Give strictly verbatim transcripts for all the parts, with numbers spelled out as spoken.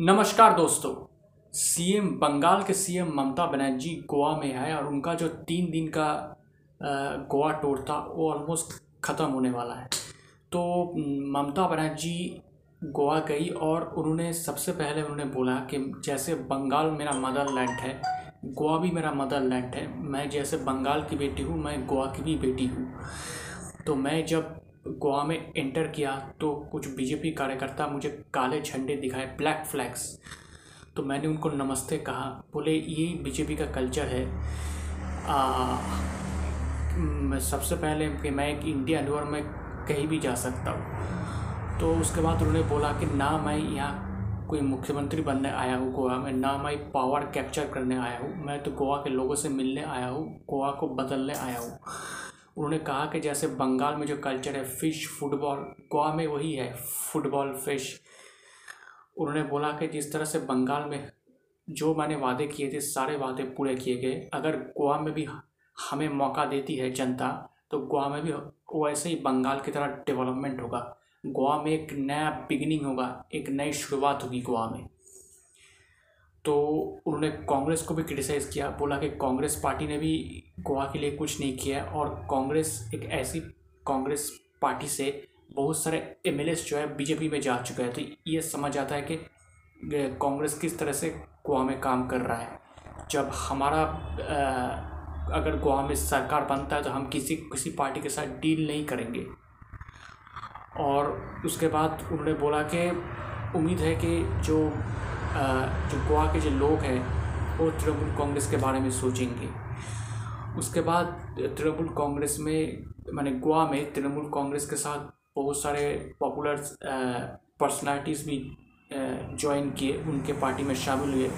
नमस्कार दोस्तों, सीएम बंगाल के सीएम ममता बनर्जी गोवा में है और उनका जो तीन दिन का गोवा टूर था वो ऑलमोस्ट ख़त्म होने वाला है। तो ममता बनर्जी गोवा गई और उन्होंने सबसे पहले उन्होंने बोला कि जैसे बंगाल मेरा मदरलैंड है, गोवा भी मेरा मदरलैंड है। मैं जैसे बंगाल की बेटी हूँ, मैं गोवा की भी बेटी हूँ। तो मैं जब गोवा में एंटर किया तो कुछ बीजेपी कार्यकर्ता मुझे काले झंडे दिखाए, ब्लैक फ्लैग्स। तो मैंने उनको नमस्ते कहा। बोले ये बीजेपी का कल्चर है। आ, सबसे पहले कि मैं एक इंडियन हूँ और मैं कहीं भी जा सकता हूँ। तो उसके बाद उन्होंने बोला कि ना मैं यहाँ कोई मुख्यमंत्री बनने आया हूँ गोवा में, ना मैं पावर कैप्चर करने आया हूँ। मैं तो गोवा के लोगों से मिलने आया हूँ, गोवा को बदलने आया हूँ। उन्होंने कहा कि जैसे बंगाल में जो कल्चर है फ़िश फुटबॉल, गोवा में वही है, फुटबॉल फिश। उन्होंने बोला कि जिस तरह से बंगाल में जो मैंने वादे किए थे सारे वादे पूरे किए गए। अगर गोवा में भी हमें मौका देती है जनता तो गोवा में भी वैसे ही बंगाल की तरह डेवलपमेंट होगा। गोवा में एक नया बिगिनिंग होगा, एक नई शुरुआत होगी गोवा में। तो उन्होंने कांग्रेस को भी क्रिटिसाइज़ किया। बोला कि कांग्रेस पार्टी ने भी गोवा के लिए कुछ नहीं किया और कांग्रेस एक ऐसी कांग्रेस पार्टी से बहुत सारे एमएलएस जो है बीजेपी में जा चुके हैं। तो ये समझ आता है कि कांग्रेस किस तरह से गोवा में काम कर रहा है। जब हमारा अगर गोवा में सरकार बनता है तो हम किसी किसी पार्टी के साथ डील नहीं करेंगे। और उसके बाद उन्होंने बोला कि उम्मीद है कि जो जो गोवा के जो लोग हैं वो तृणमूल कांग्रेस के बारे में सोचेंगे। उसके बाद तृणमूल कांग्रेस में माने गोवा में तृणमूल कांग्रेस के साथ बहुत सारे पॉपुलर पर्सनालिटीज़ भी ज्वाइन किए, उनके पार्टी में शामिल हुए,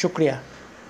शुक्रिया।